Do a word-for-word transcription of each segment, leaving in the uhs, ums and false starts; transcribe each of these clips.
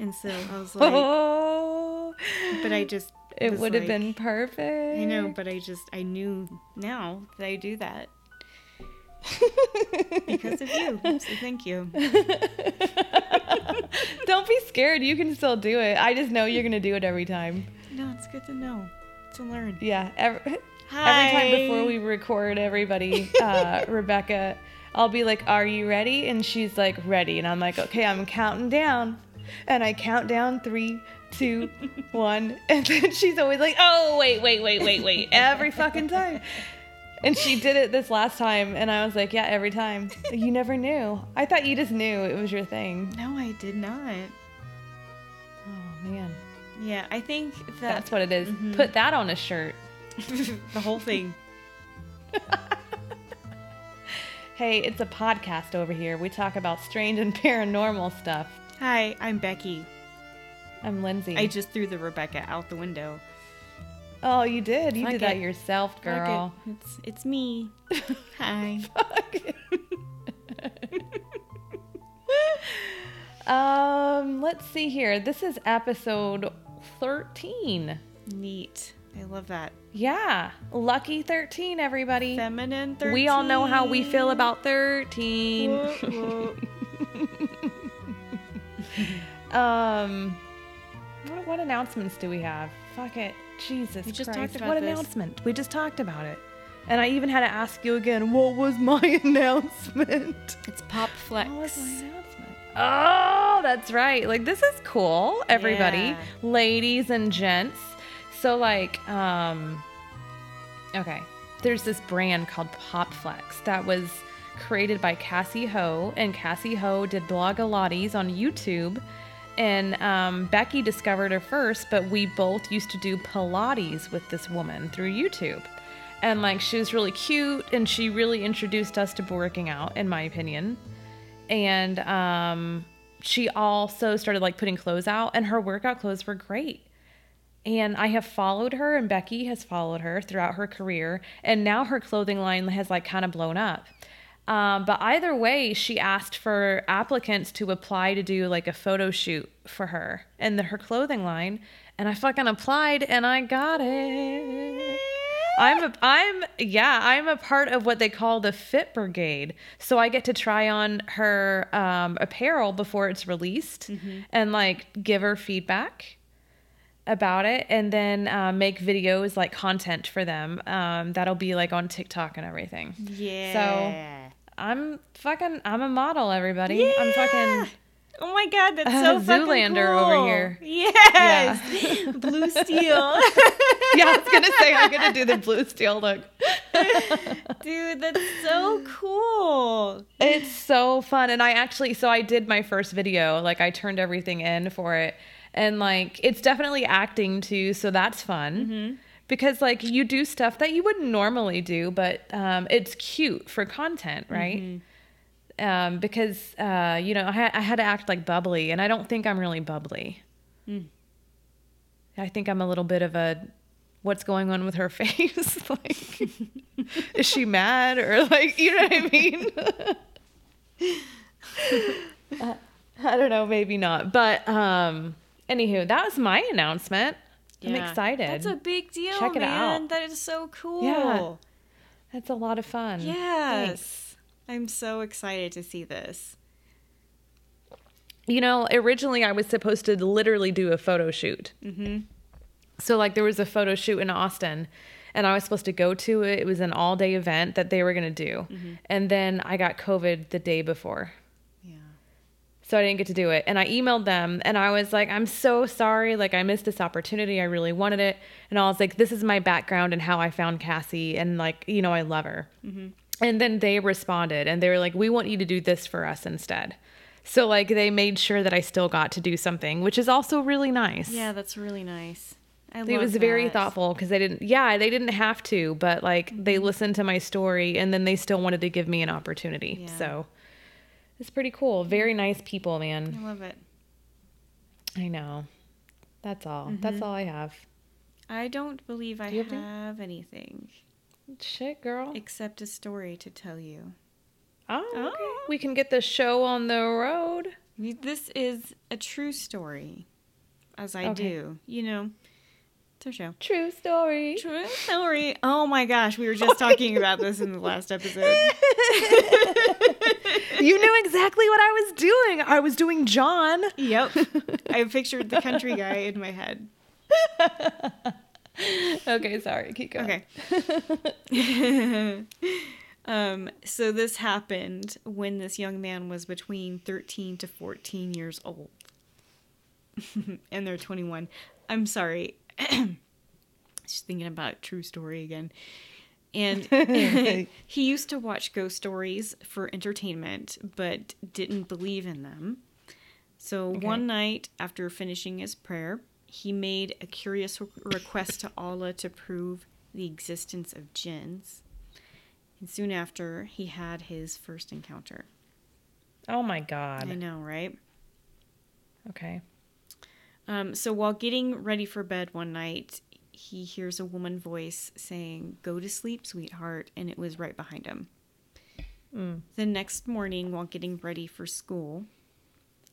And so I was like, oh, but I just, it would have like, been perfect. I know, but I just, I knew now that I do that because of you. So thank you. Don't be scared. You can still do it. I just know you're going to do it every time. No, it's good to know, to learn. Yeah. Every, every time before we record, everybody, uh, Rebecca, I'll be like, are you ready? And she's like, ready. And I'm like, okay, I'm counting down. And I count down three, two, one. And then she's always like, oh, wait, wait, wait, wait, wait. Every fucking time. And she did it this last time. And I was like, yeah, every time. You never knew. I thought you just knew it was your thing. No, I did not. Oh, man. Yeah, I think that... That's what it is. Mm-hmm. Put that on a shirt. The whole thing. Hey, it's a podcast over here. We talk about strange and paranormal stuff. Hi, I'm Becky. I'm Lindsay. I just threw the Rebecca out the window. Oh, you did? You Fuck did it. That yourself, girl. It. It's, it's me. Hi. Fuck it. um, let's see here. This is episode thirteen. Neat. I love that. Yeah. Lucky thirteen, everybody. Feminine thirteen. We all know how we feel about thirteen. Whoa, whoa. um, what, what announcements do we have? Fuck it. Jesus we just Christ. Talked about what this. Announcement? We just talked about it. And I even had to ask you again, what was my announcement? It's Pop Flex. What was my announcement? Oh, that's right. Like, this is cool, everybody. Yeah. Ladies and gents. So, like, um, okay, there's this brand called PopFlex that was created by Cassie Ho, and Cassie Ho did Blogilates on YouTube, and um, Becky discovered her first, but we both used to do Pilates with this woman through YouTube, and, like, she was really cute, and she really introduced us to working out, in my opinion, and um, she also started, like, putting clothes out, and her workout clothes were great. And I have followed her, and Becky has followed her throughout her career. And now her clothing line has, like, kind of blown up. Um, but either way, she asked for applicants to apply to do, like, a photo shoot for her and the, her clothing line. And I fucking applied, and I got it. I'm, a, I'm, yeah, I'm a part of what they call the Fit Brigade. So I get to try on her um, apparel before it's released mm-hmm. and, like, give her feedback about it, and then uh, make videos, like, content for them um that'll be, like, on TikTok and everything. Yeah. So I'm fucking I'm a model, everybody. Yeah. I'm fucking oh my god, that's so uh, fucking Zoolander cool. over here. Yes. Yeah. Blue Steel. Yeah, I was gonna say I'm gonna do the Blue Steel look. Dude, that's so cool. It's so fun. And I actually so I did my first video, like, I turned everything in for it. And, like, it's definitely acting, too, so that's fun. Mm-hmm. Because, like, you do stuff that you wouldn't normally do, but um, it's cute for content, right? Mm-hmm. Um, because, uh, you know, I, ha- I had to act, like, bubbly, and I don't think I'm really bubbly. Mm. I think I'm a little bit of a, what's going on with her face? Like, is she mad? Or, like, you know what I mean? uh, I don't know, maybe not. But, um... anywho, that was my announcement. Yeah. I'm excited. That's a big deal, Check it man. Out. That is so cool. Yeah. That's a lot of fun. Yes. Thanks. I'm so excited to see this. You know, originally I was supposed to literally do a photo shoot. Mm-hmm. So, like, there was a photo shoot in Austin, and I was supposed to go to it. It was an all-day event that they were going to do. Mm-hmm. And then I got COVID the day before. So I didn't get to do it. And I emailed them and I was like, I'm so sorry. Like, I missed this opportunity. I really wanted it. And I was like, this is my background and how I found Cassie. And, like, you know, I love her. Mm-hmm. And then they responded and they were like, we want you to do this for us instead. So, like, they made sure that I still got to do something, which is also really nice. Yeah, that's really nice. I it was that. Very thoughtful because they didn't, yeah, they didn't have to, but, like, mm-hmm. they listened to my story and then they still wanted to give me an opportunity. Yeah. So it's pretty cool. Very nice people, man. I love it. I know. That's all. Mm-hmm. That's all I have. I don't believe I Do have, have anything. Shit, girl. Except a story to tell you. Oh, okay. Oh. We can get the show on the road. This is a true story, as I okay. do. You know, it's our show. True story. True story. Oh, my gosh. We were just talking about this in the last episode. You knew exactly what I was doing. I was doing John. Yep. I pictured the country guy in my head. Okay, sorry. Keep going. Okay. Um, so this happened when this young man was between thirteen to fourteen years old. And they're twenty-one. I'm sorry. Just thinking about true story again. And he used to watch ghost stories for entertainment, but didn't believe in them. So okay. one night after finishing his prayer, he made a curious request to Allah to prove the existence of jinns. And soon after, he had his first encounter. Oh, my God. I know, right? Okay. Um, so while getting ready for bed one night, he hears a woman voice saying, "Go to sleep, sweetheart," and it was right behind him. Mm. The next morning, while getting ready for school,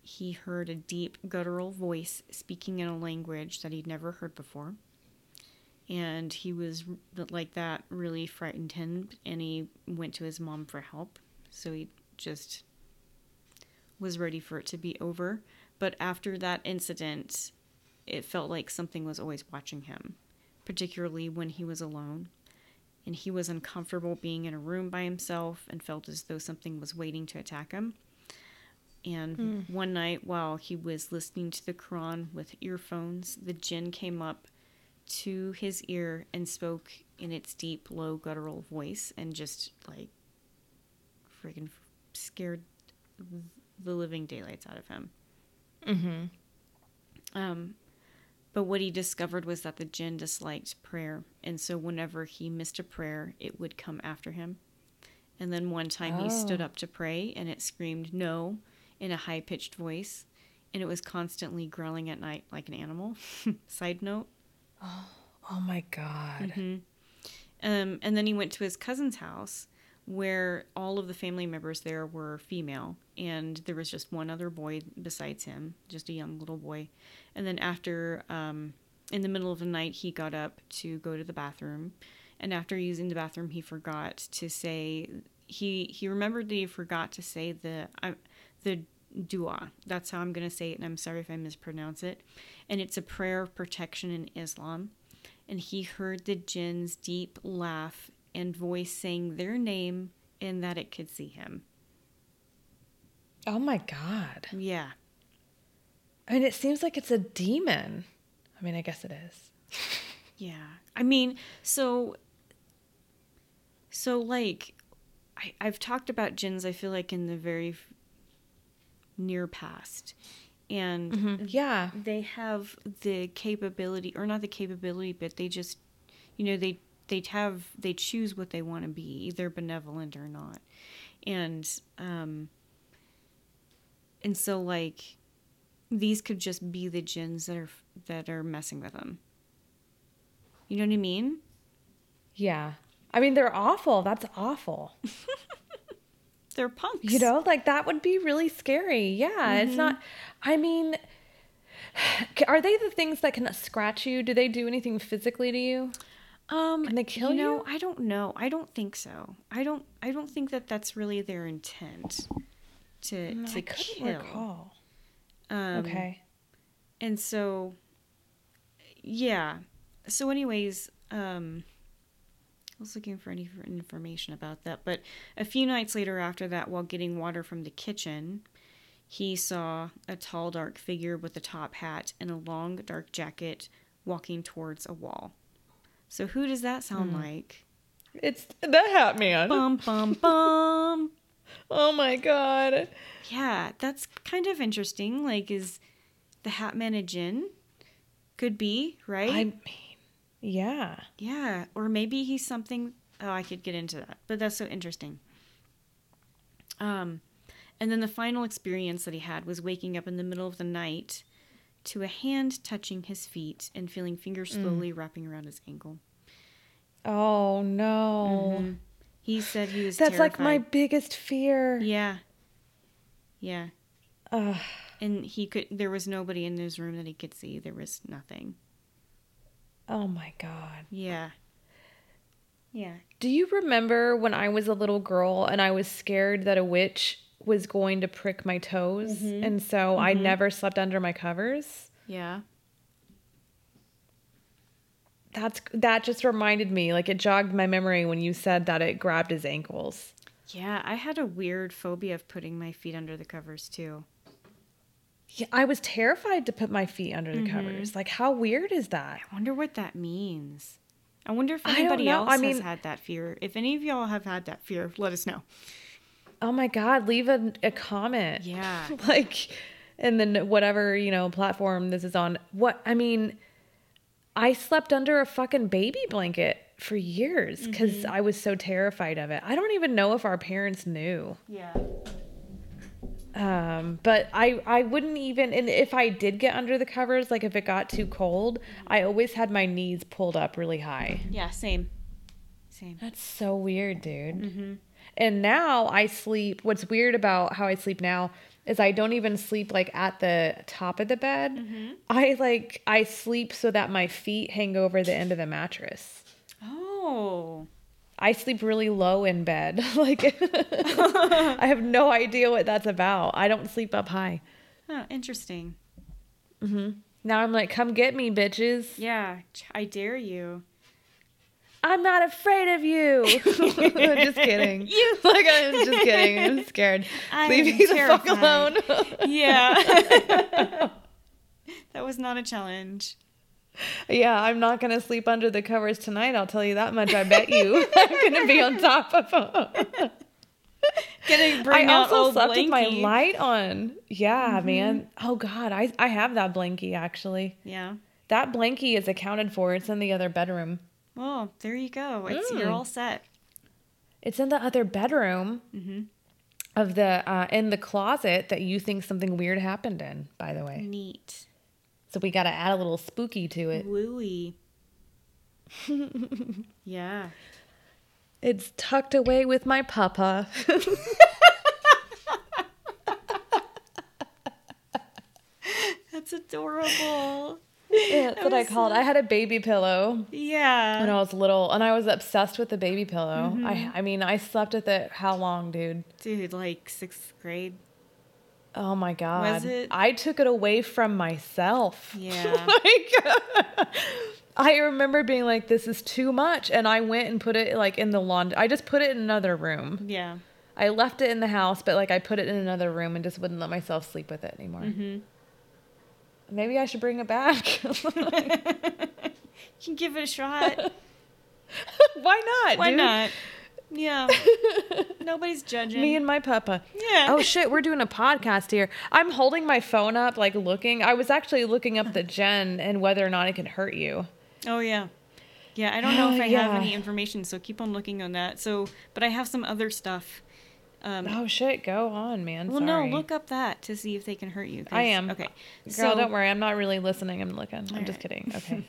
he heard a deep, guttural voice speaking in a language that he'd never heard before. And he was, like, that really frightened him, and he went to his mom for help. So he just was ready for it to be over. But after that incident, it felt like something was always watching him, particularly when he was alone. And he was uncomfortable being in a room by himself and felt as though something was waiting to attack him. And mm. one night, while he was listening to the Quran with earphones, the jinn came up to his ear and spoke in its deep, low, guttural voice, and just, like, freaking scared the living daylights out of him. Mm-hmm. Um, but what he discovered was that the jinn disliked prayer, and so whenever he missed a prayer, it would come after him. And then one time oh. he stood up to pray, and it screamed, "No," in a high-pitched voice, and it was constantly growling at night like an animal. Side note. Oh, oh my God. Mm-hmm. Um, and then he went to his cousin's house, where all of the family members there were female, and there was just one other boy besides him, just a young little boy. And then after, um, in the middle of the night, he got up to go to the bathroom, and after using the bathroom, he forgot to say, he, he remembered that he forgot to say the, uh, the dua. That's how I'm going to say it, and I'm sorry if I mispronounce it. And it's a prayer of protection in Islam. And he heard the jinn's deep laugh and voice saying their name, and that it could see him. Oh my God. Yeah. I mean, it seems like it's a demon. I mean, I guess it is. Yeah. I mean, so, so like, I, I've talked about jinns, I feel like, in the very near past, and mm-hmm. yeah, they have the capability, or not the capability, but they just, you know, they they have they choose what they want to be, either benevolent or not. And um and so, like, these could just be the jinns that are that are messing with them, you know what I mean? Yeah. I mean, they're awful. That's awful. They're punks. You know, like, that would be really scary. Yeah. Mm-hmm. It's not, I mean, are they the things that can scratch you? Do they do anything physically to you? Um, can they kill you? Know, you? I don't know. I don't think so. I don't, I don't think that that's really their intent to, no, to I couldn't kill. Recall. Um, okay. And so, yeah. So anyways, um, I was looking for any information about that. But a few nights later after that, while getting water from the kitchen, he saw a tall, dark figure with a top hat and a long, dark jacket walking towards a wall. So who does that sound mm. like? It's the Hat Man. Bum, bum, bum. Oh, my God. Yeah, that's kind of interesting. Like, is the Hat Man a jinn? Could be, right? I mean... Yeah. Yeah. Or maybe he's something. Oh, I could get into that. But that's so interesting. Um, and then the final experience that he had was waking up in the middle of the night to a hand touching his feet and feeling fingers slowly mm. wrapping around his ankle. Oh, no. Mm-hmm. He said he was that's terrified. That's like my biggest fear. Yeah. Yeah. Ugh. And he could, there was nobody in his room that he could see. There was nothing. Oh my God. Yeah. Yeah. Do you remember when I was a little girl and I was scared that a witch was going to prick my toes? Mm-hmm. And so mm-hmm. I never slept under my covers. Yeah. That's, that just reminded me, like it jogged my memory when you said that it grabbed his ankles. Yeah. I had a weird phobia of putting my feet under the covers too. Yeah, I was terrified to put my feet under the mm-hmm. covers. Like, how weird is that? I wonder what that means. I wonder if anybody else I mean, has had that fear. If any of y'all have had that fear, let us know. Oh my God, leave a, a comment. Yeah. Like, and then whatever, you know, platform this is on. What, I mean, I slept under a fucking baby blanket for years because mm-hmm. I was so terrified of it. I don't even know if our parents knew. Yeah. Um, but I, I wouldn't even, and if I did get under the covers, like if it got too cold, I always had my knees pulled up really high. Yeah. Same. Same. That's so weird, dude. Mm-hmm. And now I sleep. What's weird about how I sleep now is I don't even sleep like at the top of the bed. Mm-hmm. I like, I sleep so that my feet hang over the end of the mattress. Oh, I sleep really low in bed. Like, I have no idea what that's about. I don't sleep up high. Oh, interesting. Mm-hmm. Now I'm like, come get me, bitches. Yeah, I dare you. I'm not afraid of you. Just kidding. You. Like, I'm just kidding. I'm scared. I Leave me terrified. The fuck alone. Yeah. That was not a challenge. Yeah, I'm not going to sleep under the covers tonight. I'll tell you that much. I bet you. I'm going to be on top of them. Gonna bring I out also old slept blankie. With my light on. Yeah, mm-hmm. man. Oh, God. I, I have that blankie, actually. Yeah. That blankie is accounted for. It's in the other bedroom. Oh, there you go. It's, mm. You're all set. It's in the other bedroom mm-hmm. of the uh, in the closet that you think something weird happened in, by the way. Neat. So we got to add a little spooky to it. Wooey. Yeah. It's tucked away with my papa. That's adorable. Yeah, that's that what I called. So... I had a baby pillow. Yeah. When I was little. And I was obsessed with the baby pillow. Mm-hmm. I, I mean, I slept with it. How long, dude? Dude, like sixth grade. Oh my God. Was it? I took it away from myself. Yeah. Like, I remember being like, this is too much. And I went and put it like in the laundry. I just put it in another room. Yeah. I left it in the house, but like I put it in another room and just wouldn't let myself sleep with it anymore. Mm-hmm. Maybe I should bring it back. Like, you can give it a shot. Why not? Why dude? not? Yeah. Nobody's judging. Me and my papa. Yeah. Oh shit, we're doing a podcast here. I'm holding my phone up, like looking. I was actually looking up the gen and whether or not it could hurt you. Oh yeah. Yeah, I don't know if I yeah. have any information, so keep on looking on that. So, but I have some other stuff. Um, oh shit, go on, man. Well, Sorry. no, look up that to see if they can hurt you. I am. Okay. Girl, so, don't worry. I'm not really listening. I'm looking. I'm right. just kidding. Okay.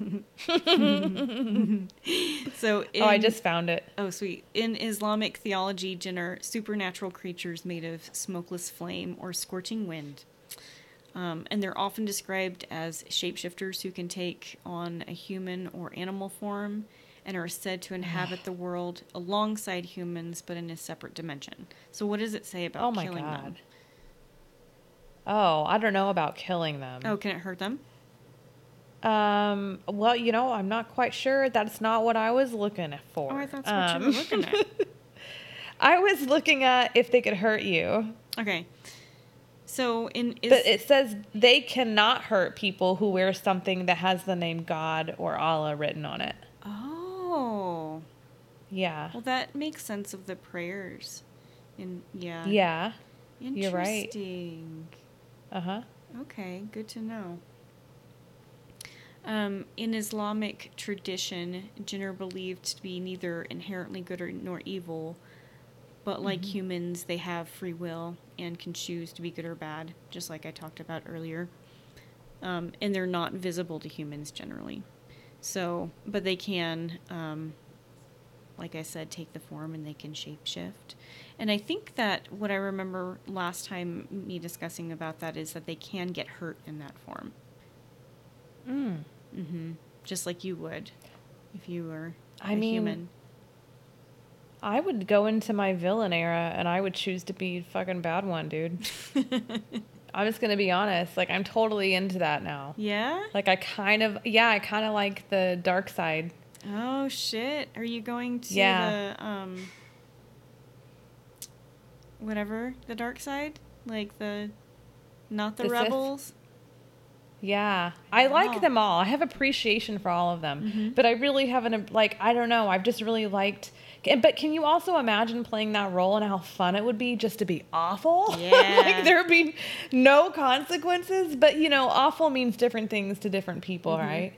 so in, Oh, I just found it. Oh, sweet. In Islamic theology, jinn are supernatural creatures made of smokeless flame or scorching wind. Um, and they're often described as shapeshifters who can take on a human or animal form and are said to inhabit the world alongside humans, but in a separate dimension. So what does it say about oh my killing God. them? Oh, I don't know about killing them. Oh, can it hurt them? Um. Well, you know, I'm not quite sure. That's not what I was looking for. Oh, I thought that's um, what you were looking at. I was looking at if they could hurt you. Okay. So in is- But it says they cannot hurt people who wear something that has the name God or Allah written on it. Oh. Yeah. Well, that makes sense of the prayers. And yeah. Yeah. You're right. Interesting. Uh-huh. Okay, good to know. Um, in Islamic tradition, jinn are believed to be neither inherently good or nor evil, but like mm-hmm. humans, they have free will and can choose to be good or bad, just like I talked about earlier. Um, and they're not visible to humans generally. So, but they can, um, like I said, take the form and they can shapeshift. And I think that what I remember last time me discussing about that is that they can get hurt in that form. Mm. Mm-hmm. Just like you would if you were I a mean, human. I would go into my villain era and I would choose to be fucking bad one, dude. I'm just going to be honest. Like, I'm totally into that now. Yeah? Like, I kind of, yeah, I kind of like the dark side. Oh, shit. Are you going to yeah. the, um, whatever, the dark side? Like the, not the, the rebels? Sith? Yeah. I oh. like them all. I have appreciation for all of them. Mm-hmm. But I really haven't, like, I don't know. I've just really liked... But can you also imagine playing that role and how fun it would be just to be awful? Yeah. Like, there would be no consequences. But, you know, awful means different things to different people, mm-hmm. right?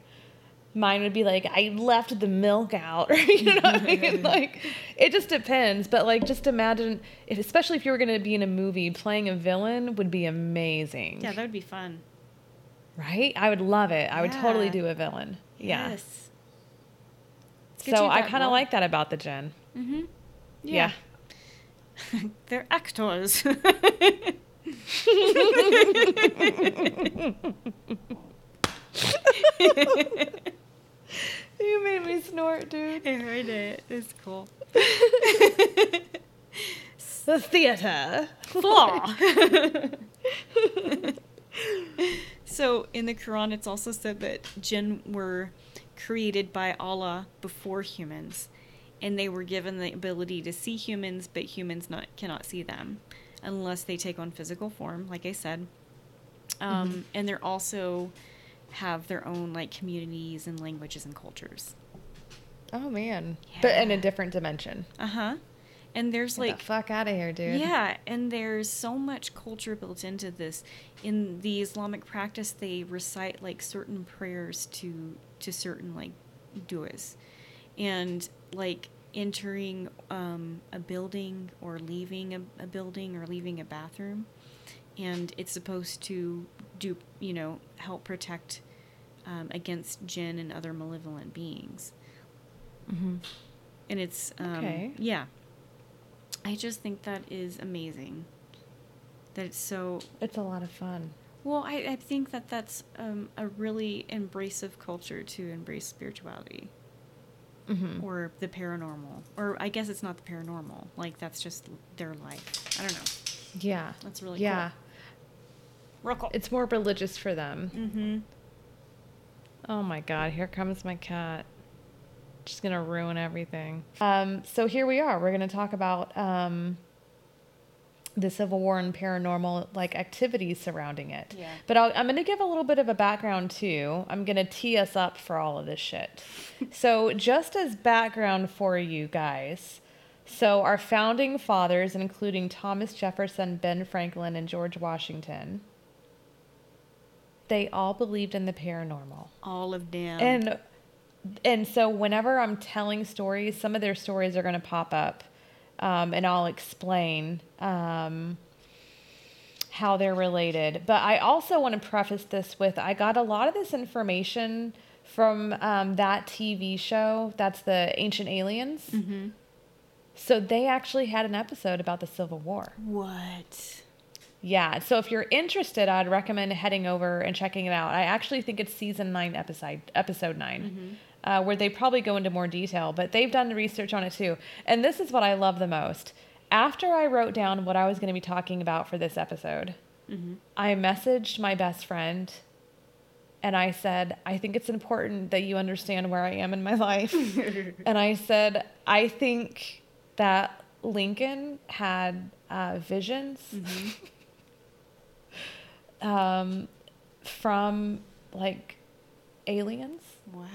Mine would be like, I left the milk out. Or, you know what I mean? Like, it just depends. But, like, just imagine, if, especially if you were going to be in a movie, playing a villain would be amazing. Yeah, that would be fun. Right? I would love it. Yeah. I would totally do a villain. Yeah. Yes. So I kind of like that about the Gen. Mm-hmm. Yeah. yeah. They're actors. You made me snort, dude. I heard it. It's cool. The theater. Flaw. So in the Quran, it's also said that Jinn were... created by Allah before humans, and they were given the ability to see humans, but humans not cannot see them unless they take on physical form, like I said. Um, mm-hmm. And they're also have their own like communities and languages and cultures. Oh man! Yeah. But in a different dimension. Uh huh. And there's Get like the fuck out of here, dude. Yeah, and there's so much culture built into this. In the Islamic practice, they recite like certain prayers to. to certain like duas, and like entering um, a building or leaving a, a building or leaving a bathroom, and it's supposed to do you know help protect um, against jinn and other malevolent beings. Mm-hmm. And it's um, okay. yeah. I just think that is amazing. That it's so. It's a lot of fun. Well, I, I think that that's um, a really embracive culture to embrace spirituality mm-hmm. or the paranormal. Or I guess it's not the paranormal. Like, that's just their life. I don't know. Yeah. That's really yeah. cool. Yeah. Real cool. It's more religious for them. Mm-hmm. Oh, my God. Here comes my cat. She's going to ruin everything. Um, so here we are. We're going to talk about... Um, the Civil War and paranormal like activities surrounding it. Yeah. But I'll, I'm going to give a little bit of a background too. I'm going to tee us up for all of this shit. So just as background for you guys, so our founding fathers, including Thomas Jefferson, Ben Franklin, and George Washington, they all believed in the paranormal. All of them. And, and so whenever I'm telling stories, some of their stories are going to pop up. Um, and I'll explain um, how they're related. But I also want to preface this with, I got a lot of this information from um, that T V show. That's the Ancient Aliens. Mm-hmm. So they actually had an episode about the Civil War. What? Yeah. So if you're interested, I'd recommend heading over and checking it out. I actually think it's season nine, episode, episode nine. Mm-hmm. Uh, where they probably go into more detail, but they've done the research on it too. And this is what I love the most. After I wrote down what I was going to be talking about for this episode, mm-hmm. I messaged my best friend and I said, I think it's important that you understand where I am in my life. And I said, I think that Lincoln had uh, visions mm-hmm. um, from like aliens. Wow.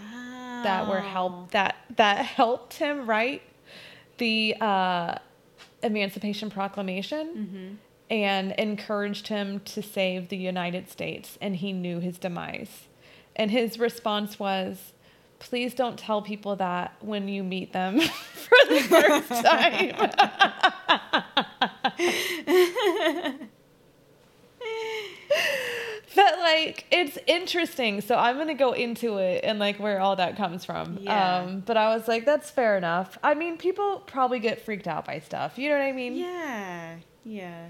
That were help that that helped him write the uh, Emancipation Proclamation mm-hmm. and encouraged him to save the United States, and he knew his demise. And his response was, please don't tell people that when you meet them for the first time. But like, it's interesting. So I'm going to go into it and like where all that comes from. Yeah. Um, but I was like, that's fair enough. I mean, people probably get freaked out by stuff. You know what I mean? Yeah. Yeah.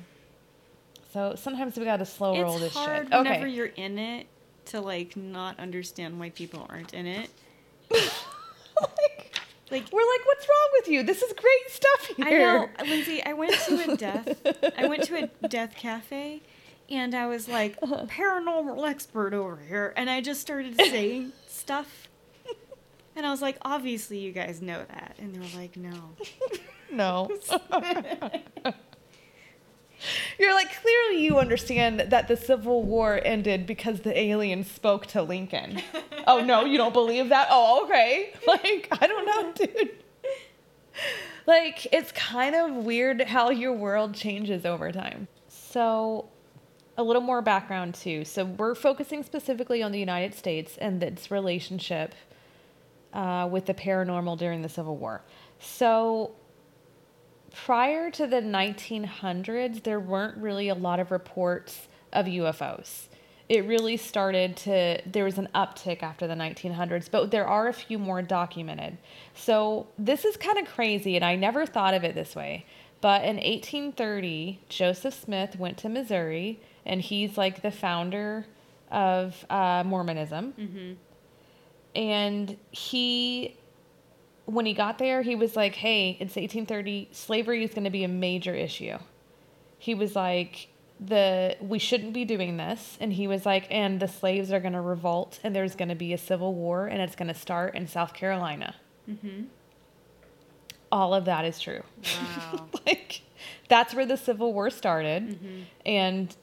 So sometimes we got to slow roll this shit. It's hard whenever okay. you're in it to like not understand why people aren't in it. like, like we're like, what's wrong with you? This is great stuff here. I know, Lindsay. I went to a death. I went to a death cafe. And I was like, paranormal expert over here. And I just started saying stuff. And I was like, obviously you guys know that. And they were like, no. No. You're like, clearly you understand that the Civil War ended because the aliens spoke to Lincoln. Oh, no, you don't believe that? Oh, okay. Like, I don't know, dude. Like, it's kind of weird how your world changes over time. So... a little more background, too. So we're focusing specifically on the United States and its relationship uh, with the paranormal during the Civil War. So prior to the nineteen hundreds, there weren't really a lot of reports of U F Os. It really started to... there was an uptick after the nineteen hundreds, but there are a few more documented. So this is kind of crazy, and I never thought of it this way. But in eighteen thirty, Joseph Smith went to Missouri... and he's like the founder of uh, Mormonism. Mm-hmm. And he, when he got there, he was like, hey, it's eighteen thirty. Slavery is going to be a major issue. He was like, the we shouldn't be doing this. And he was like, and the slaves are going to revolt. And there's going to be a civil war. And it's going to start in South Carolina. Mm-hmm. All of that is true. Wow. Like, that's where the Civil War started. Mm-hmm. And...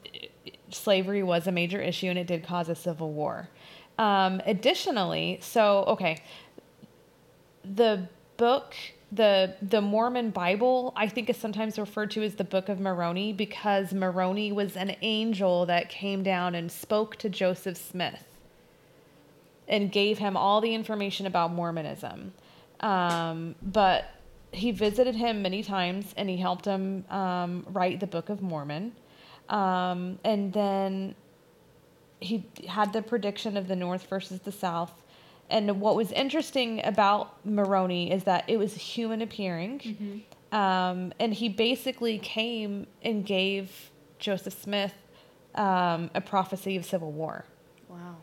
slavery was a major issue, and it did cause a civil war. Um, additionally, so, okay, the book, the the Mormon Bible, I think is sometimes referred to as the Book of Moroni, because Moroni was an angel that came down and spoke to Joseph Smith and gave him all the information about Mormonism. Um, but he visited him many times, and he helped him um, write the Book of Mormon. Um, and then he had the prediction of the North versus the South. And what was interesting about Moroni is that it was human appearing. Mm-hmm. Um, and he basically came and gave Joseph Smith, um, a prophecy of civil war. Wow.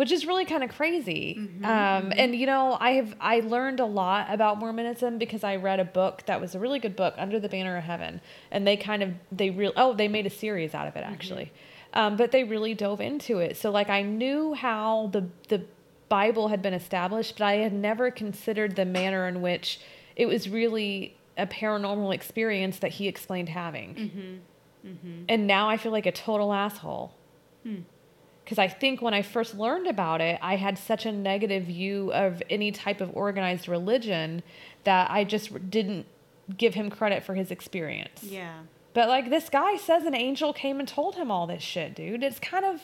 Which is really kind of crazy. Mm-hmm. Um, and you know, I have, I learned a lot about Mormonism because I read a book that was a really good book, Under the Banner of Heaven. And they kind of, they real oh, they made a series out of it actually. Mm-hmm. Um, but they really dove into it. So like I knew how the, the Bible had been established, but I had never considered the manner in which it was really a paranormal experience that he explained having. Mm-hmm. Mm-hmm. And now I feel like a total asshole. Hmm. Because I think when I first learned about it, I had such a negative view of any type of organized religion that I just didn't give him credit for his experience. Yeah. But, like, this guy says an angel came and told him all this shit, dude. It's kind of,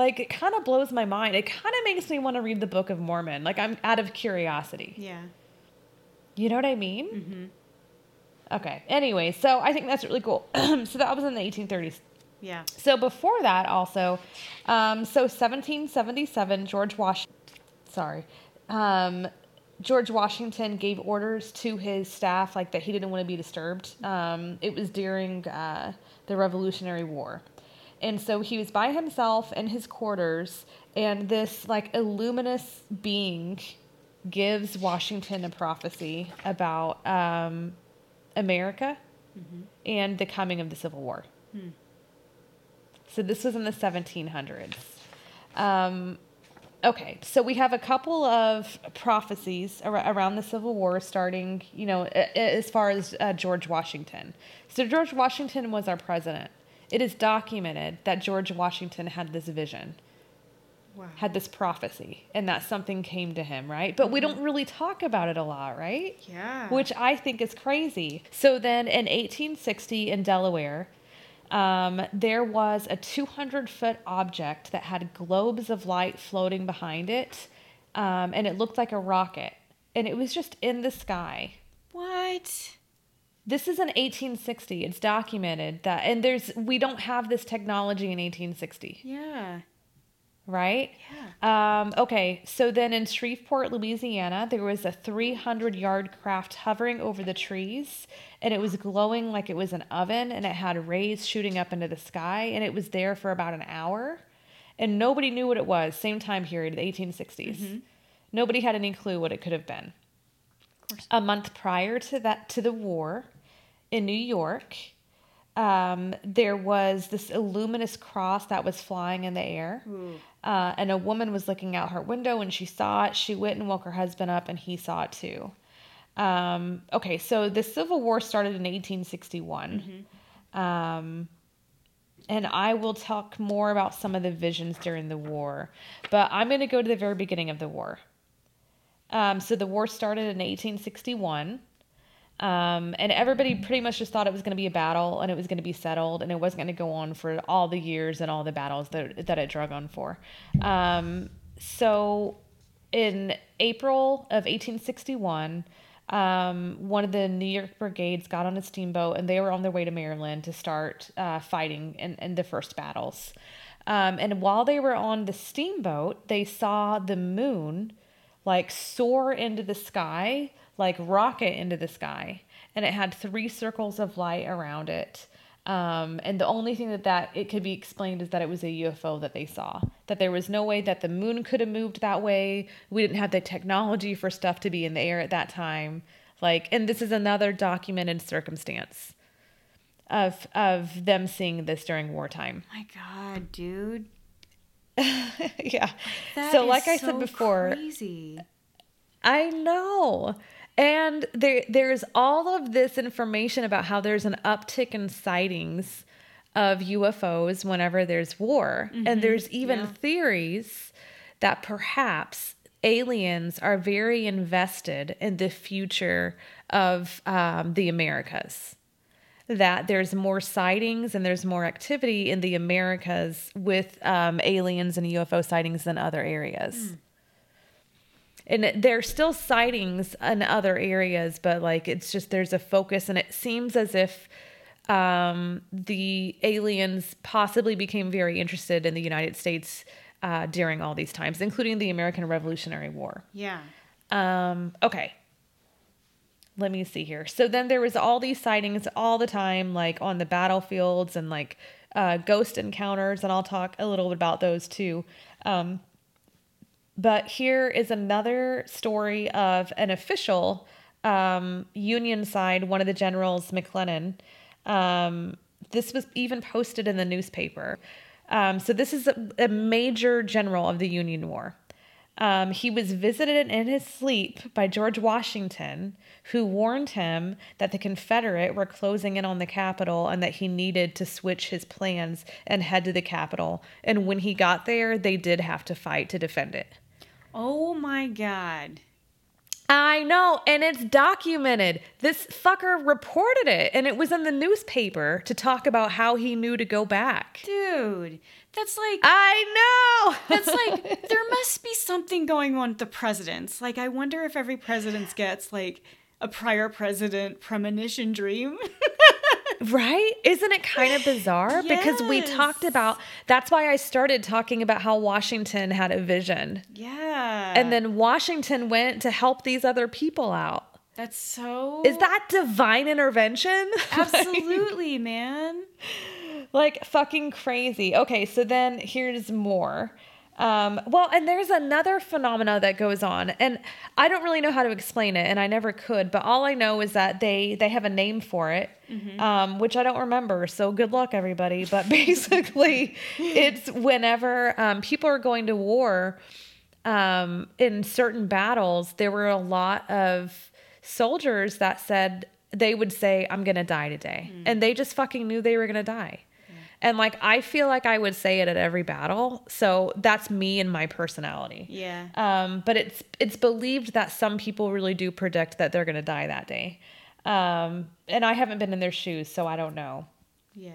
like, it kind of blows my mind. It kind of makes me want to read the Book of Mormon. Like, I'm out of curiosity. Yeah. You know what I mean? Mm-hmm. Okay. Anyway, so I think that's really cool. So that was in the eighteen thirties. Yeah. So before that also, um, so seventeen seventy-seven, George Wash, sorry, um, George Washington gave orders to his staff like that he didn't want to be disturbed. Um, it was during uh, the Revolutionary War, and so he was by himself in his quarters, and this like luminous being gives Washington a prophecy about um, America mm-hmm. and the coming of the Civil War. Hmm. So this was in the seventeen hundreds. Um, okay, so we have a couple of prophecies ar- around the Civil War starting, you know, a- a- as far as uh, George Washington. So George Washington was our president. It is documented that George Washington had this vision, wow. had this prophecy, and that something came to him, right? But mm-hmm. we don't really talk about it a lot, right? Yeah. Which I think is crazy. So then in eighteen sixty in Delaware... Um, there was a two hundred foot object that had globes of light floating behind it, um, and it looked like a rocket, and it was just in the sky. What? This is an eighteen sixty. It's documented that, and there's we don't have this technology in eighteen sixty. Yeah. Right? Yeah. Um, okay, so then in Shreveport, Louisiana, there was a three hundred yard craft hovering over the trees, and it was glowing like it was an oven, and it had rays shooting up into the sky, and it was there for about an hour, and nobody knew what it was. Same time period, the eighteen sixties. Mm-hmm. Nobody had any clue what it could have been. Of course. A month prior to that, to the war, in New York, Um, there was this luminous cross that was flying in the air, uh, and a woman was looking out her window and she saw it. She went and woke her husband up and he saw it too. Um, okay. So the Civil War started in eighteen sixty-one. Mm-hmm. Um, and I will talk more about some of the visions during the war, but I'm going to go to the very beginning of the war. Um, so the war started in eighteen sixty-one. Um, and everybody pretty much just thought it was going to be a battle and it was going to be settled and it wasn't going to go on for all the years and all the battles that, that it drug on for. Um, so in April of eighteen sixty-one, um, one of the New York brigades got on a steamboat and they were on their way to Maryland to start, uh, fighting in, in the first battles. Um, and while they were on the steamboat, they saw the moon like soar into the sky, like rocket into the sky, and it had three circles of light around it. Um, and the only thing that, that it could be explained is that it was a U F O that they saw, that there was no way that the moon could have moved that way. We didn't have the technology for stuff to be in the air at that time. Like, and this is another documented circumstance of, of them seeing this during wartime. My God, dude. Yeah. That so like I so said before, crazy. I know. And there, there's all of this information about how there's an uptick in sightings of U F Os whenever there's war. Mm-hmm. And there's even yeah. theories that perhaps aliens are very invested in the future of um, the Americas. That there's more sightings and there's more activity in the Americas with um, aliens and U F O sightings than other areas. Mm. And there's still sightings in other areas, but like, it's just, there's a focus and it seems as if, um, the aliens possibly became very interested in the United States, uh, during all these times, including the American Revolutionary War. Yeah. Um, okay. Let me see here. So then there was all these sightings all the time, like on the battlefields and like, uh, ghost encounters. And I'll talk a little bit about those too. Um, But here is another story of an official, um, Union side, one of the generals, McClellan. Um, this was even posted in the newspaper. Um, so this is a, a major general of the Union War. Um, he was visited in his sleep by George Washington, who warned him that the Confederate were closing in on the Capitol and that he needed to switch his plans and head to the Capitol. And when he got there, they did have to fight to defend it. Oh my God. I know. And it's documented. This fucker reported it and it was in the newspaper to talk about how he knew to go back. Dude, that's like, I know. That's like, there must be something going on with the presidents. Like, I wonder if every president gets like a prior president premonition dream. Right? Isn't it kind of bizarre? Yes. Because we talked about, that's why I started talking about how Washington had a vision. Yeah. And then Washington went to help these other people out. That's so... Is that divine intervention? Absolutely, like, man. Like fucking crazy. Okay, so then here's more. Um, well, and there's another phenomena that goes on and I don't really know how to explain it and I never could, but all I know is that they, they have a name for it, mm-hmm. um, which I don't remember. So good luck everybody. But basically it's whenever, um, people are going to war, um, in certain battles, there were a lot of soldiers that said they would say, I'm going to die today. Mm. And they just fucking knew they were going to die. And like, I feel like I would say it at every battle. So that's me and my personality. Yeah. Um, but it's, it's believed that some people really do predict that they're going to die that day. Um, and I haven't been in their shoes, so I don't know. Yeah.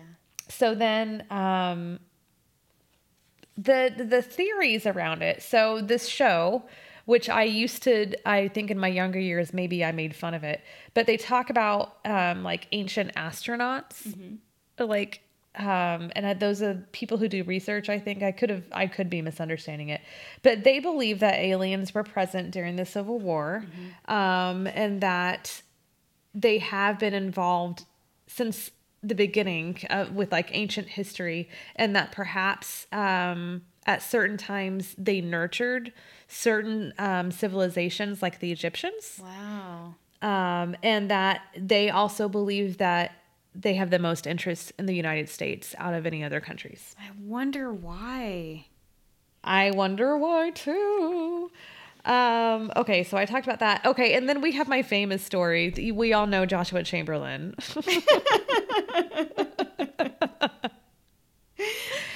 So then, um, the, the theories around it. So this show which I used to, I think in my younger years, maybe I made fun of it, but they talk about, um, like ancient astronauts, mm-hmm. like, um, and those are people who do research. I think I could have, I could be misunderstanding it, but they believe that aliens were present during the Civil War, mm-hmm. um, and that they have been involved since the beginning uh, with like ancient history, and that perhaps, um, at certain times they nurtured certain, um, civilizations like the Egyptians. Wow. Um, and that they also believe that they have the most interest in the United States out of any other countries. I wonder why. I wonder why too. Um, okay. So I talked about that. Okay. And then we have my famous story. We all know Joshua Chamberlain.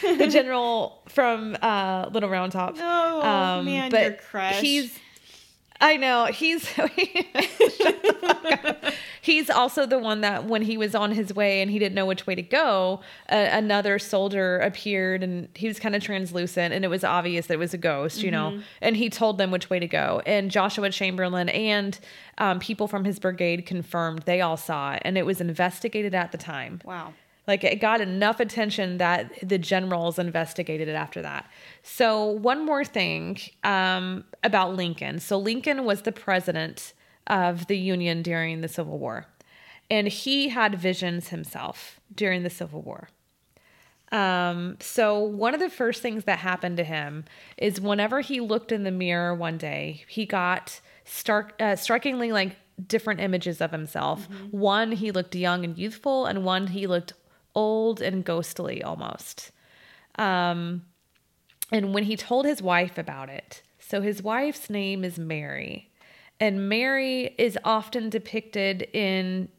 The general from uh, Little Round Top. Oh, um, man, but your crush. He's, I know, he's he's also the one that when he was on his way and he didn't know which way to go, uh, another soldier appeared and he was kind of translucent and it was obvious that it was a ghost, you mm-hmm. know, and he told them which way to go. And Joshua Chamberlain and um, people from his brigade confirmed they all saw it, and it was investigated at the time. Wow. Like, it got enough attention that the generals investigated it after that. So one more thing um, about Lincoln. So Lincoln was the president of the Union during the Civil War. And he had visions himself during the Civil War. Um, so one of the first things that happened to him is whenever he looked in the mirror one day, he got stark, uh, strikingly like different images of himself. Mm-hmm. One, he looked young and youthful, and one, he looked old and ghostly almost. Um, and when he told his wife about it, so his wife's name is Mary, and Mary is often depicted in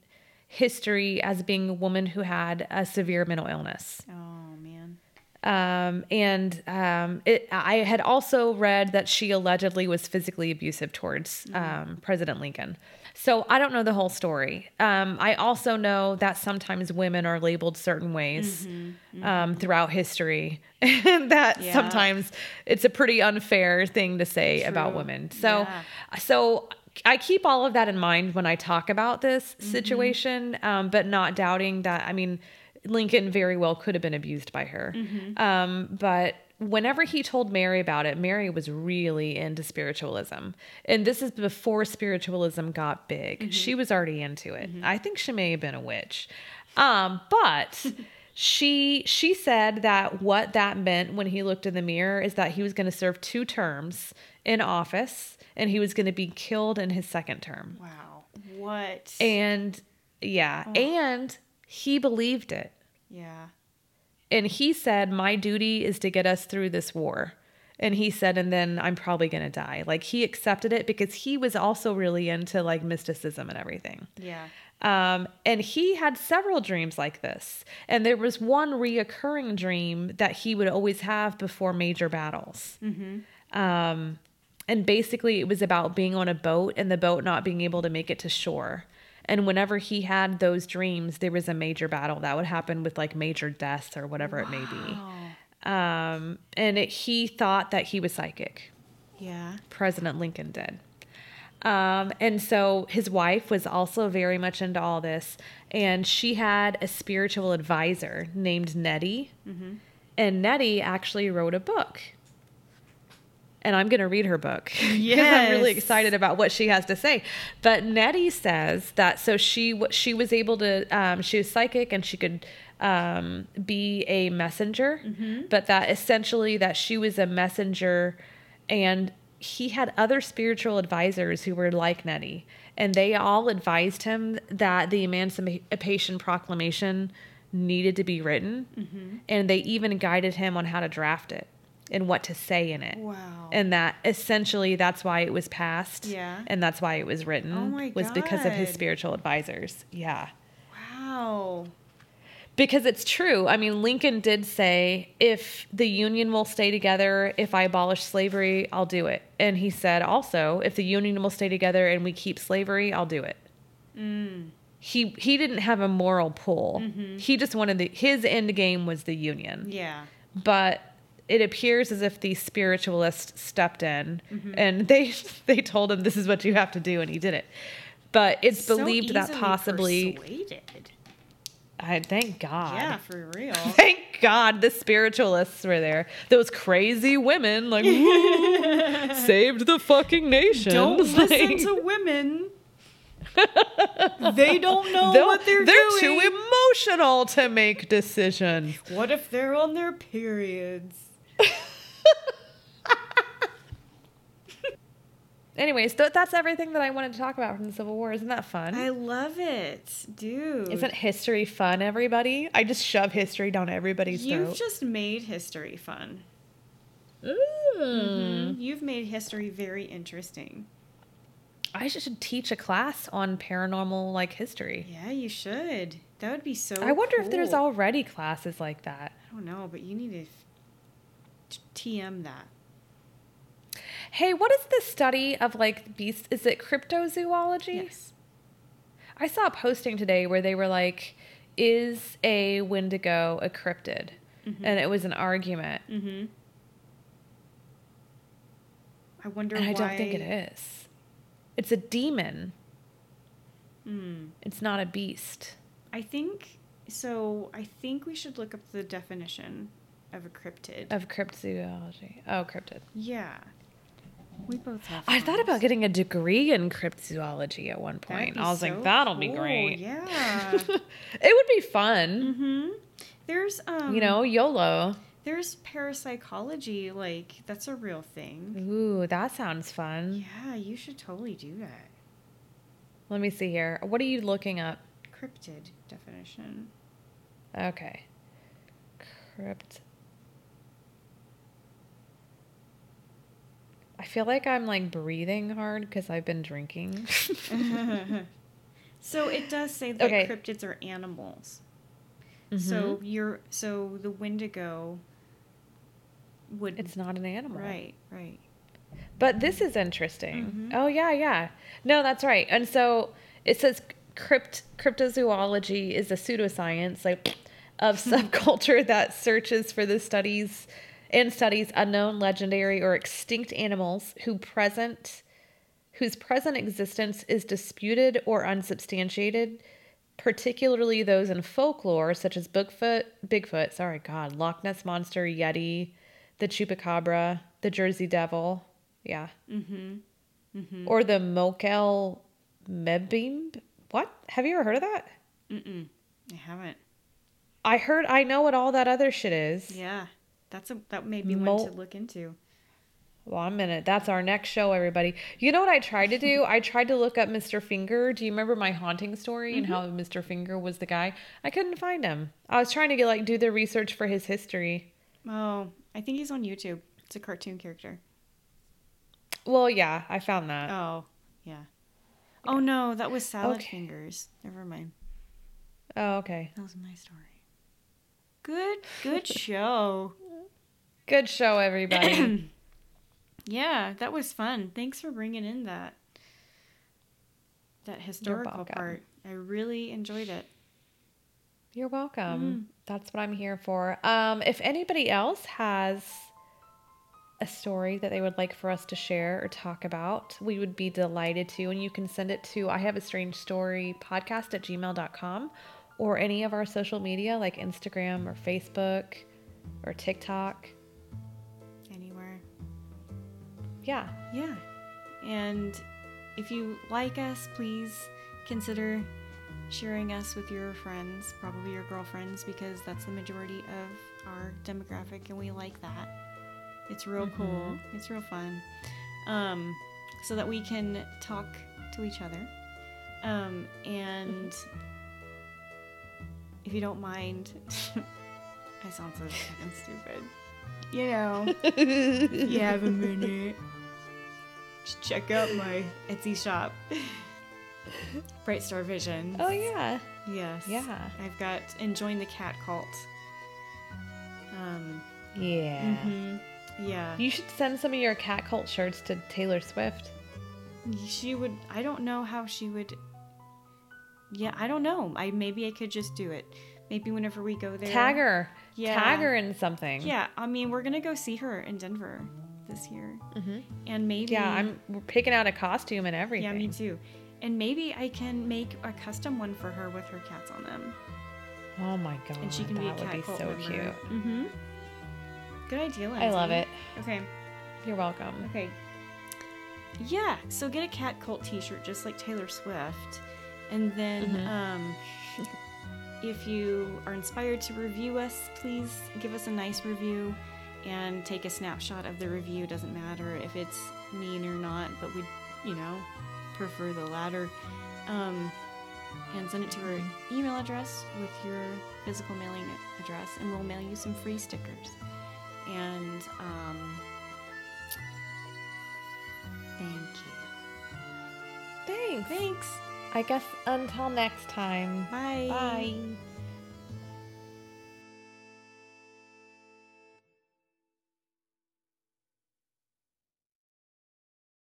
history as being a woman who had a severe mental illness. Oh man. Um, and, um, it, I had also read that she allegedly was physically abusive towards, mm-hmm. um, President Lincoln. So I don't know the whole story. Um, I also know that sometimes women are labeled certain ways mm-hmm, mm-hmm. Um, throughout history, and that yeah. sometimes it's a pretty unfair thing to say True. About women. So, yeah. so I keep all of that in mind when I talk about this mm-hmm. situation, um, but not doubting that, I mean, Lincoln very well could have been abused by her. Mm-hmm. Um, but whenever he told Mary about it, Mary was really into spiritualism. And this is before spiritualism got big. Mm-hmm. She was already into it. Mm-hmm. I think she may have been a witch. Um, but she she said that what that meant when he looked in the mirror is that he was going to serve two terms in office, and he was going to be killed in his second term. Wow. What? And yeah. Oh. And he believed it. Yeah. And he said, my duty is to get us through this war. And he said, and then I'm probably going to die. Like, he accepted it because he was also really into like mysticism and everything. Yeah. Um, and he had several dreams like this. And there was one reoccurring dream that he would always have before major battles. Mm-hmm. Um, and basically it was about being on a boat and the boat not being able to make it to shore. And whenever he had those dreams, there was a major battle that would happen with like major deaths or whatever wow. it may be. Um, and it, he thought that he was psychic. Yeah. President Lincoln did. Um, and so his wife was also very much into all this. And she had a spiritual advisor named Nettie. Mm-hmm. And Nettie actually wrote a book. And I'm going to read her book because yes. I'm really excited about what she has to say. But Nettie says that, so she, she was able to, um, she was psychic and she could, um, be a messenger, mm-hmm. but that essentially that she was a messenger, and he had other spiritual advisors who were like Nettie, and they all advised him that the Emancipation Proclamation needed to be written. Mm-hmm. And they even guided him on how to draft it and what to say in it. Wow. And that essentially that's why it was passed. Yeah. And that's why it was written. Oh my God. Was because of his spiritual advisors. Yeah. Wow. Because it's true. I mean, Lincoln did say, if the Union will stay together, if I abolish slavery, I'll do it. And he said also, if the Union will stay together and we keep slavery, I'll do it. Mm. He, he didn't have a moral pull. Mm-hmm. He just wanted the, his end game was the Union. Yeah. But it appears as if the spiritualist stepped in mm-hmm. and they they told him this is what you have to do, and he did it. But it's so believed that possibly persuaded. I thank God. Yeah, for real. Thank God the spiritualists were there. Those crazy women, like, woo, saved the fucking nation. Don't like, listen to women. They don't know they'll, what they're, they're doing. They're too emotional to make decisions. What if they're on their periods? Anyways, th- that's everything that I wanted to talk about from the Civil War. Isn't that fun? I love it, dude. Isn't history fun, everybody? I just shove history down everybody's You've throat. You've just made history fun. Ooh. Mm-hmm. You've made history very interesting. I should teach a class on paranormal, like, history. Yeah, you should. That would be so I wonder cool. if there's already classes like that. I don't know, but you need to T M that. Hey, what is the study of, like, beasts? Is it cryptozoology? Yes. I saw a posting today where they were like, is a Wendigo a cryptid? Mm-hmm. And it was an argument. Mm-hmm. I wonder and why. And I don't think it is. It's a demon. Mm. It's not a beast. I think, so I think we should look up the definition of a cryptid. Of cryptozoology. Oh, cryptid. Yeah. We both have I thought about getting a degree in cryptozoology at one point. I was so like, that'll cool. be great. Yeah. It would be fun. Mm-hmm. There's, um, you know, YOLO. There's parapsychology. Like, that's a real thing. Ooh, that sounds fun. Yeah, you should totally do that. Let me see here. What are you looking up? Cryptid definition. Okay. Crypt. I feel like I'm, like, breathing hard because I've been drinking. So it does say that okay. cryptids are animals. Mm-hmm. So you're so the Wendigo would... It's not an animal. Right, right. But this is interesting. Mm-hmm. Oh, yeah, yeah. No, that's right. And so it says crypt cryptozoology is a pseudoscience like of subculture that searches for the studies... and studies unknown, legendary, or extinct animals who present, whose present existence is disputed or unsubstantiated, particularly those in folklore, such as Bigfoot, Bigfoot, sorry, God, Loch Ness Monster, Yeti, the Chupacabra, the Jersey Devil, yeah, mm-hmm. Mm-hmm. or the Mokelle Mebimbe. What? Have you ever heard of that? Mm-mm. I haven't. I heard. I know what all that other shit is. Yeah. That's a, that made me Mol- want to look into. Well, I'm in it. That's our next show, everybody. You know what I tried to do? I tried to look up Mister Finger. Do you remember my haunting story mm-hmm. and how Mister Finger was the guy? I couldn't find him. I was trying to get like do the research for his history. Oh, I think he's on YouTube. It's a cartoon character. Well, yeah, I found that. Oh, yeah. yeah. Oh, no, that was Salad okay. Fingers. Never mind. Oh, okay. That was my story. Good, good show. Good show, everybody. Yeah, that was fun. Thanks for bringing in that that historical part. I really enjoyed it. You're welcome. Mm. That's what I'm here for. Um, if anybody else has a story that they would like for us to share or talk about, we would be delighted to. And you can send it to I Have a Strange Story podcast at gmail dot com or any of our social media like Instagram or Facebook. Or TikTok. Anywhere. Yeah. Yeah. And if you like us, please consider sharing us with your friends, probably your girlfriends, because that's the majority of our demographic and we like that. It's real mm-hmm. cool. It's real fun. Um, so that we can talk to each other. Um, and if you don't mind... I sound so fucking stupid. You know, if you have a minute, just check out my Etsy shop. Bright Star Visions. Oh, yeah. Yes. Yeah. I've got, and join the cat cult. Um. Yeah. Mm-hmm. Yeah. You should send some of your cat cult shirts to Taylor Swift. She would, I don't know how she would, yeah, I don't know. I Maybe I could just do it. Maybe whenever we go there. Tag her. yeah. tag her in something. Yeah, I mean, we're gonna go see her in Denver this year, mm-hmm. and maybe yeah, I'm we're picking out a costume and everything. Yeah, me too. And maybe I can make a custom one for her with her cats on them. Oh my god! And she can that be a cat would be cult so member. Cute. Mm-hmm. Good idea, Lindsay. I love it. Okay. You're welcome. Okay. Yeah, so get a cat cult t-shirt just like Taylor Swift. And then mm-hmm. um, if you are inspired to review us, please give us a nice review and take a snapshot of the review. Doesn't matter if it's mean or not, but we, you know, prefer the latter. Um, and send it to our email address with your physical mailing address, and we'll mail you some free stickers. And um, thank you. Thanks. Thanks. I guess until next time. Bye. Bye.